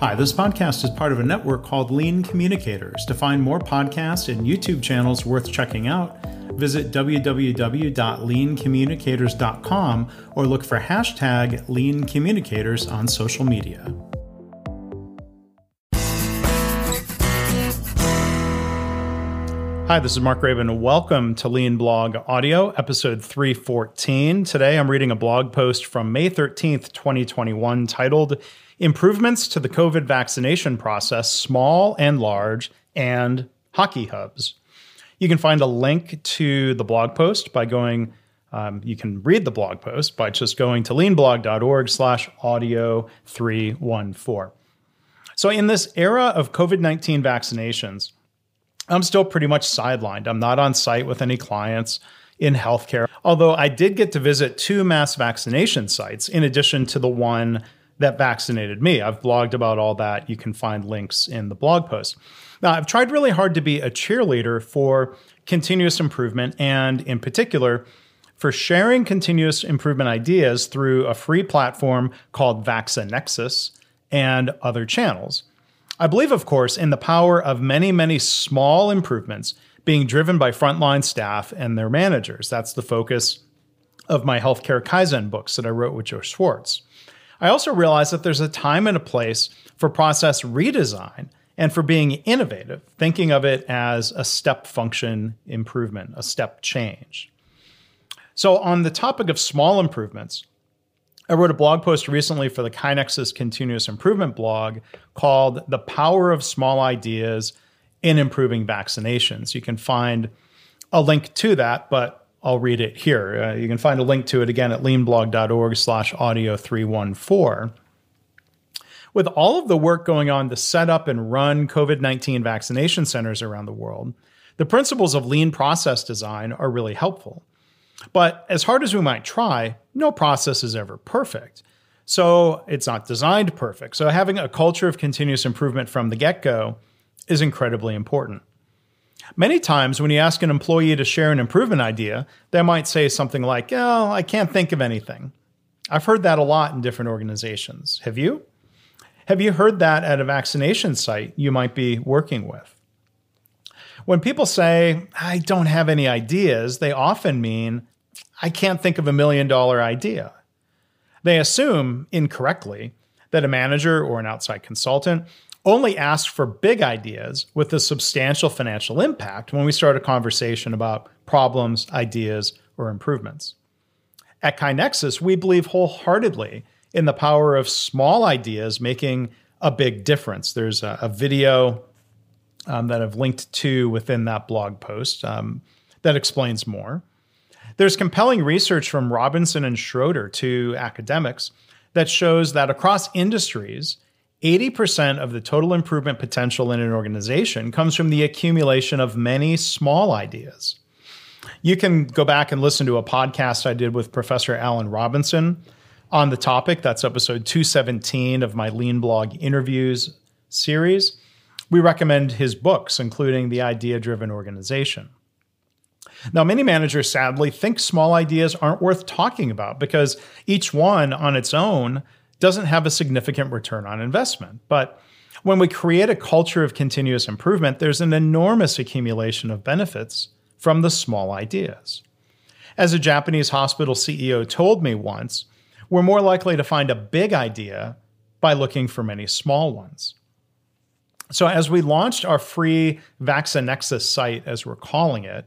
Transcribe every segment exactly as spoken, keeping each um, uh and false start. Hi, this podcast is part of a network called Lean Communicators. To find more podcasts and YouTube channels worth checking out, visit w w w dot lean communicators dot com or look for hashtag Lean Communicators on social media. Hi, this is Mark Graban, and welcome to Lean Blog Audio, episode three fourteen. Today, I'm reading a blog post from May thirteenth, twenty twenty-one, titled Improvements to the COVID Vaccination Process, Small and Large, and Hockey Hubs. You can find a link to the blog post by going, um, you can read the blog post by just going to leanblog dot org slash audio three fourteen. So in this era of COVID nineteen vaccinations, I'm still pretty much sidelined. I'm not on site with any clients in healthcare, although I did get to visit two mass vaccination sites in addition to the one that vaccinated me. I've blogged about all that. You can find links in the blog post. Now, I've tried really hard to be a cheerleader for continuous improvement and, in particular, for sharing continuous improvement ideas through a free platform called Vaccinexus and other channels. I believe, of course, in the power of many, many small improvements being driven by frontline staff and their managers. That's the focus of my healthcare Kaizen books that I wrote with Joe Schwartz. I also realize that there's a time and a place for process redesign and for being innovative, thinking of it as a step function improvement, a step change. So on the topic of small improvements, I wrote a blog post recently for the KaiNexus Continuous Improvement blog called The Power of Small Ideas in Improving Vaccinations. You can find a link to that, but I'll read it here. Uh, you can find a link to it again at leanblog dot org slash audio three fourteen. With all of the work going on to set up and run COVID nineteen vaccination centers around the world, the principles of lean process design are really helpful. But as hard as we might try, no process is ever perfect. So it's not designed perfect. So having a culture of continuous improvement from the get-go is incredibly important. Many times when you ask an employee to share an improvement idea, they might say something like, oh, I can't think of anything. I've heard that a lot in different organizations. Have you? Have you heard that at a vaccination site you might be working with? When people say, I don't have any ideas, they often mean, I can't think of a million dollar idea. They assume, incorrectly, that a manager or an outside consultant only asks for big ideas with a substantial financial impact when we start a conversation about problems, ideas, or improvements. At KaiNexus, we believe wholeheartedly in the power of small ideas making a big difference. There's a, a video Um, that I've linked to within that blog post um, that explains more. There's compelling research from Robinson and Schroeder to academics that shows that across industries, eighty percent of the total improvement potential in an organization comes from the accumulation of many small ideas. You can go back and listen to a podcast I did with Professor Alan Robinson on the topic. That's episode two seventeen of my Lean Blog Interviews series. We recommend his books, including The Idea-Driven Organization. Now, many managers sadly think small ideas aren't worth talking about because each one on its own doesn't have a significant return on investment. But when we create a culture of continuous improvement, there's an enormous accumulation of benefits from the small ideas. As a Japanese hospital C E O told me once, we're more likely to find a big idea by looking for many small ones. So as we launched our free Vaccinexus site, as we're calling it,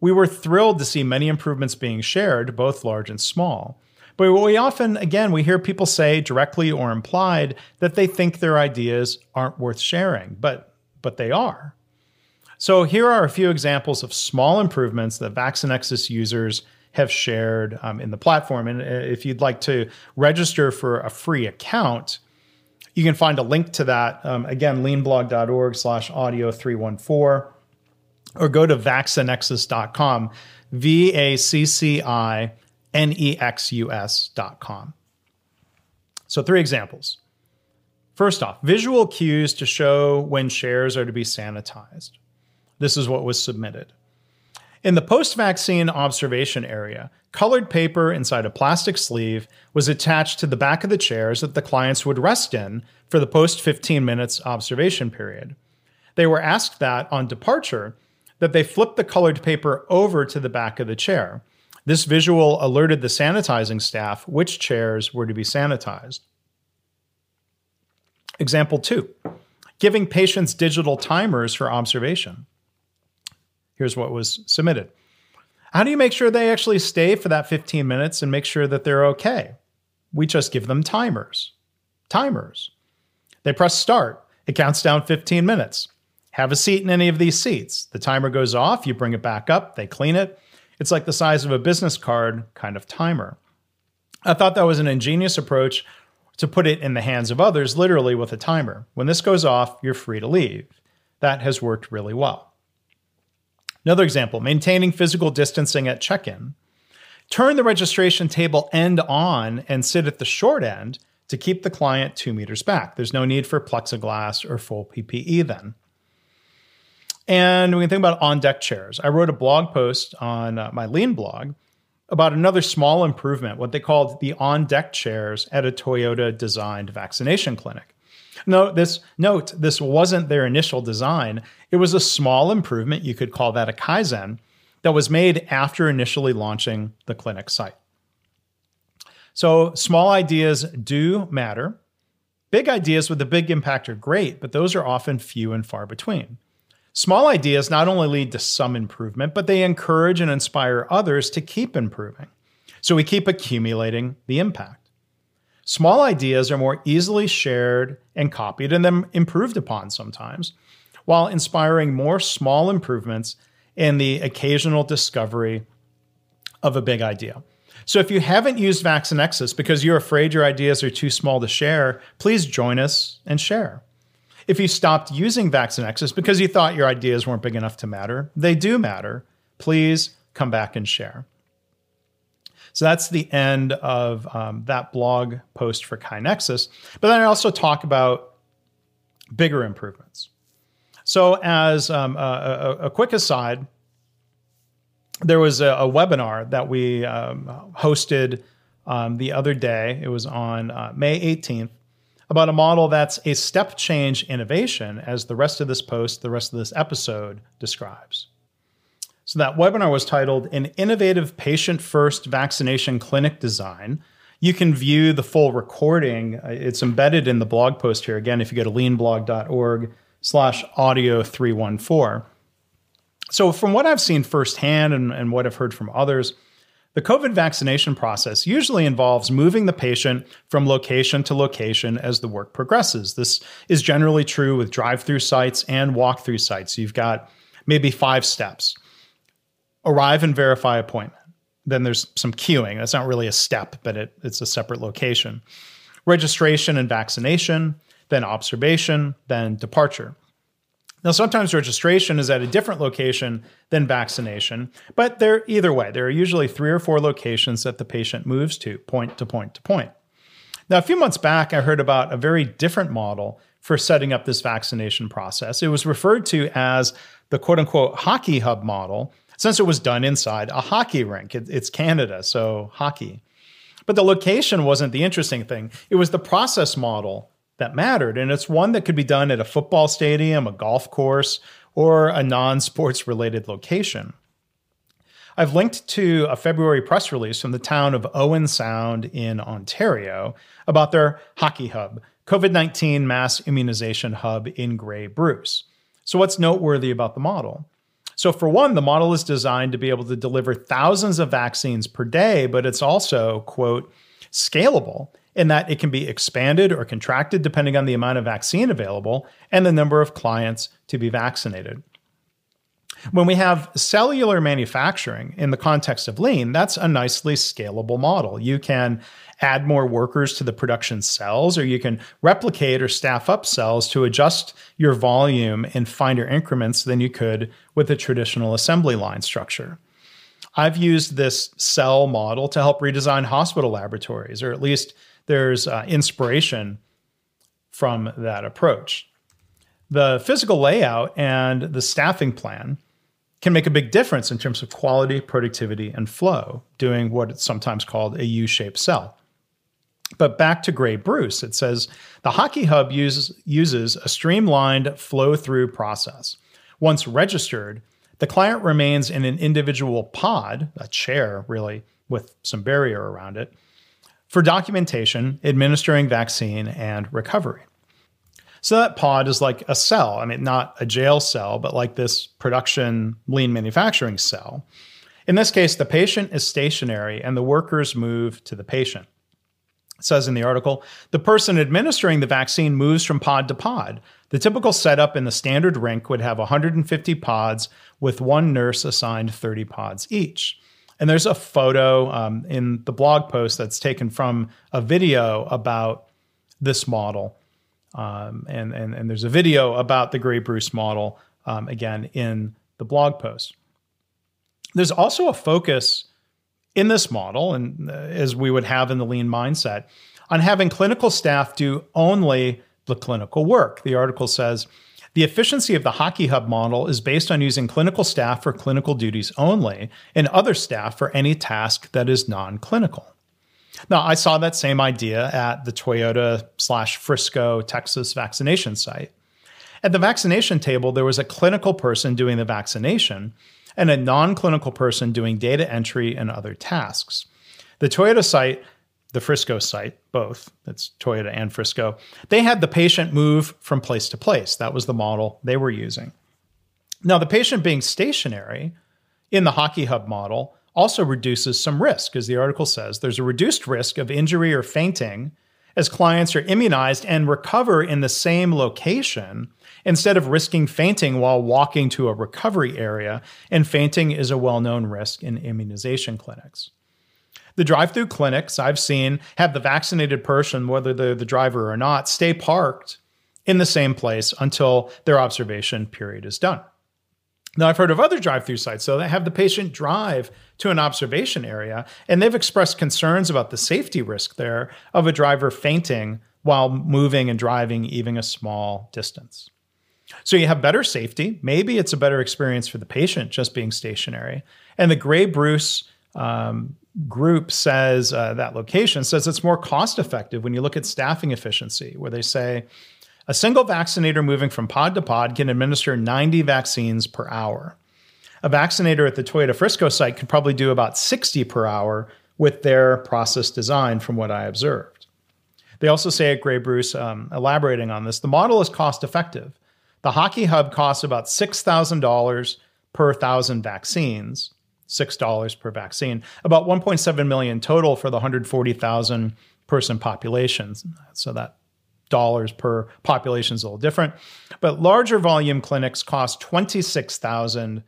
we were thrilled to see many improvements being shared, both large and small. But we often, again, we hear people say directly or implied that they think their ideas aren't worth sharing, but, but they are. So here are a few examples of small improvements that Vaccinexus users have shared um, in the platform. And if you'd like to register for a free account, you can find a link to that, um, again, leanblog dot org slash audio three fourteen, or go to vaccinexus dot com, V A C C I N E X U S dot com. So three examples. First off, visual cues to show when shares are to be sanitized. This is what was submitted. In the post-vaccine observation area, colored paper inside a plastic sleeve was attached to the back of the chairs that the clients would rest in for the post-fifteen minutes observation period. They were asked that, on departure, that they flip the colored paper over to the back of the chair. This visual alerted the sanitizing staff which chairs were to be sanitized. Example two, giving patients digital timers for observation. Here's what was submitted. How do you make sure they actually stay for that fifteen minutes and make sure that they're okay? We just give them timers. Timers. They press start. It counts down fifteen minutes. Have a seat in any of these seats. The timer goes off. You bring it back up. They clean it. It's like the size of a business card kind of timer. I thought that was an ingenious approach to put it in the hands of others, literally with a timer. When this goes off, you're free to leave. That has worked really well. Another example, maintaining physical distancing at check-in. Turn the registration table end on and sit at the short end to keep the client two meters back. There's no need for plexiglass or full P P E then. And we can think about on-deck chairs. I wrote a blog post on uh, my Lean blog about another small improvement, what they called the on-deck chairs at a Toyota-designed vaccination clinic. No, this, note, this wasn't their initial design. It was a small improvement, you could call that a Kaizen, that was made after initially launching the clinic site. So small ideas do matter. Big ideas with a big impact are great, but those are often few and far between. Small ideas not only lead to some improvement, but they encourage and inspire others to keep improving. So we keep accumulating the impact. Small ideas are more easily shared and copied and then improved upon sometimes, while inspiring more small improvements and the occasional discovery of a big idea. So if you haven't used Vaccinexus because you're afraid your ideas are too small to share, please join us and share. If you stopped using Vaccinexus because you thought your ideas weren't big enough to matter, they do matter. Please come back and share. So that's the end of um, that blog post for KaiNexus. But then I also talk about bigger improvements. So as um, a, a, a quick aside, there was a, a webinar that we um, hosted um, the other day. It was on uh, May eighteenth. About a model that's a step change innovation, as the rest of this post, the rest of this episode describes. So that webinar was titled, An Innovative Patient-First Vaccination Clinic Design. You can view the full recording. It's embedded in the blog post here. Again, if you go to leanblog.org slash audio 314. So from what I've seen firsthand and, and what I've heard from others, the COVID vaccination process usually involves moving the patient from location to location as the work progresses. This is generally true with drive-through sites and walk-through sites. You've got maybe five steps. Arrive and verify appointment. Then there's some queuing. That's not really a step, but it, it's a separate location. Registration and vaccination, then observation, then departure. Now, sometimes registration is at a different location than vaccination, but they're either way. There are usually three or four locations that the patient moves to, point to point to point. Now, a few months back, I heard about a very different model for setting up this vaccination process. It was referred to as the quote-unquote Hockey Hub model, since it was done inside a hockey rink. It, it's Canada, so hockey. But the location wasn't the interesting thing. It was the process model that mattered, and it's one that could be done at a football stadium, a golf course, or a non-sports related location. I've linked to a February press release from the town of Owen Sound in Ontario about their Hockey Hub, COVID nineteen mass immunization hub in Grey Bruce. So what's noteworthy about the model? So for one, the model is designed to be able to deliver thousands of vaccines per day, but it's also, quote, scalable, in that it can be expanded or contracted depending on the amount of vaccine available and the number of clients to be vaccinated. When we have cellular manufacturing in the context of Lean, that's a nicely scalable model. You can add more workers to the production cells, or you can replicate or staff up cells to adjust your volume in finer increments than you could with a traditional assembly line structure. I've used this cell model to help redesign hospital laboratories, or at least there's uh, inspiration from that approach. The physical layout and the staffing plan can make a big difference in terms of quality, productivity, and flow, doing what it's sometimes called a U-shaped cell. But back to Grey Bruce, it says, the Hockey Hub uses, uses a streamlined flow-through process. Once registered, the client remains in an individual pod, a chair really, with some barrier around it, for documentation, administering vaccine, and recovery. So that pod is like a cell. I mean, not a jail cell, but like this production lean manufacturing cell. In this case, the patient is stationary and the workers move to the patient. It says in the article, the person administering the vaccine moves from pod to pod. The typical setup in the standard rink would have one hundred fifty pods with one nurse assigned thirty pods each. And there's a photo um, in the blog post that's taken from a video about this model. Um, and, and, and there's a video about the Grey Bruce model, um, again, in the blog post. There's also a focus in this model, and uh, as we would have in the lean mindset, on having clinical staff do only the clinical work. The article says, the efficiency of the Hockey Hub model is based on using clinical staff for clinical duties only and other staff for any task that is non-clinical. Now, I saw that same idea at the Toyota slash Frisco, Texas vaccination site. At the vaccination table, there was a clinical person doing the vaccination and a non-clinical person doing data entry and other tasks. The Toyota site, the Frisco site, both, that's Toyota and Frisco, they had the patient move from place to place. That was the model they were using. Now, the patient being stationary in the Hockey Hub model also reduces some risk. As the article says, there's a reduced risk of injury or fainting as clients are immunized and recover in the same location instead of risking fainting while walking to a recovery area, and fainting is a well-known risk in immunization clinics. The drive-through clinics I've seen have the vaccinated person, whether they're the driver or not, stay parked in the same place until their observation period is done. Now, I've heard of other drive-through sites, though, that have the patient drive to an observation area, and they've expressed concerns about the safety risk there of a driver fainting while moving and driving even a small distance. So you have better safety. Maybe it's a better experience for the patient just being stationary. And the Grey Bruce um, group says, uh, that location says it's more cost-effective when you look at staffing efficiency, where they say, a single vaccinator moving from pod to pod can administer ninety vaccines per hour. A vaccinator at the Toyota Frisco site could probably do about sixty per hour with their process design, from what I observed. They also say at Grey Bruce, um, elaborating on this, the model is cost effective. The Hockey Hub costs about six thousand dollars per one thousand vaccines, six dollars per vaccine, about one point seven million dollars total for the one hundred forty thousand person population. So that dollars per population is a little different, but larger volume clinics cost twenty-six thousand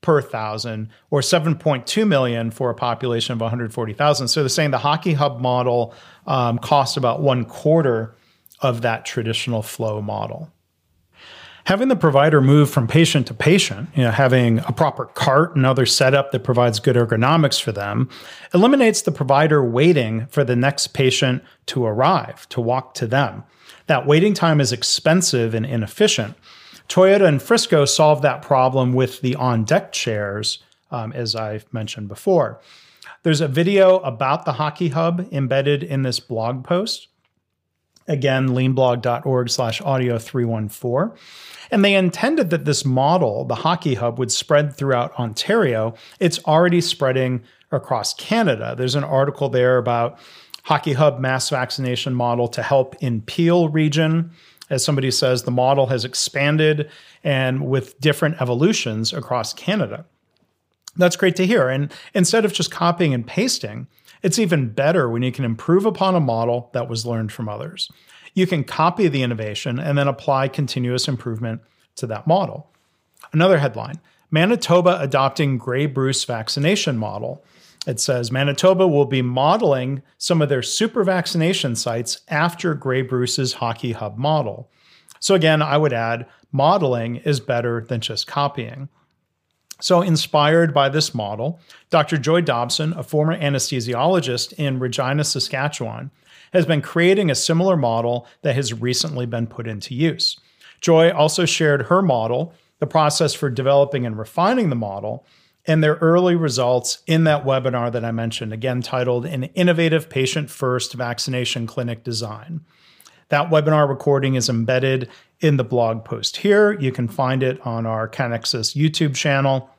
per thousand, or seven point two million for a population of one hundred forty thousand. So they're saying the Hockey Hub model um, costs about one quarter of that traditional flow model. Having the provider move from patient to patient, you know, having a proper cart and other setup that provides good ergonomics for them, eliminates the provider waiting for the next patient to arrive, to walk to them. That waiting time is expensive and inefficient. Toyota and Frisco solved that problem with the on-deck chairs, um, as I've mentioned before. There's a video about the Hockey Hub embedded in this blog post. Again, leanblog.org slash audio 314. And they intended that this model, the Hockey Hub, would spread throughout Ontario. It's already spreading across Canada. There's an article there about Hockey Hub mass vaccination model to help in Peel region. As somebody says, the model has expanded and with different evolutions across Canada. That's great to hear. And instead of just copying and pasting, it's even better when you can improve upon a model that was learned from others. You can copy the innovation and then apply continuous improvement to that model. Another headline, Manitoba adopting Grey Bruce vaccination model. It says Manitoba will be modeling some of their super vaccination sites after Grey Bruce's Hockey Hub model. So again, I would add modeling is better than just copying. So inspired by this model, Doctor Joy Dobson, a former anesthesiologist in Regina, Saskatchewan, has been creating a similar model that has recently been put into use. Joy also shared her model, the process for developing and refining the model, and their early results in that webinar that I mentioned, again, titled An Innovative Patient-First Vaccination Clinic Design. That webinar recording is embedded in the blog post here. You can find it on our KaiNexus YouTube channel.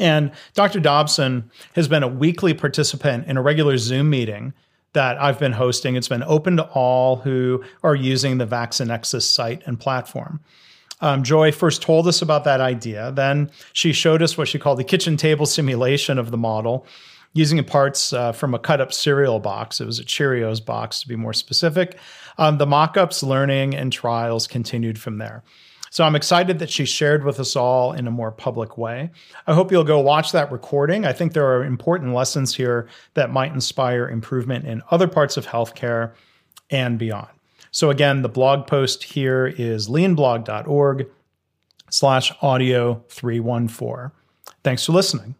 And Doctor Dobson has been a weekly participant in a regular Zoom meeting that I've been hosting. It's been open to all who are using the Vaccinexus site and platform. Um, Joy first told us about that idea. Then she showed us what she called the kitchen table simulation of the model, using parts uh, from a cut-up cereal box. It was a Cheerios box, to be more specific. Um, the mock-ups, learning, and trials continued from there. So I'm excited that she shared with us all in a more public way. I hope you'll go watch that recording. I think there are important lessons here that might inspire improvement in other parts of healthcare and beyond. So again, the blog post here is leanblog dot org slash audio three one four. Thanks for listening.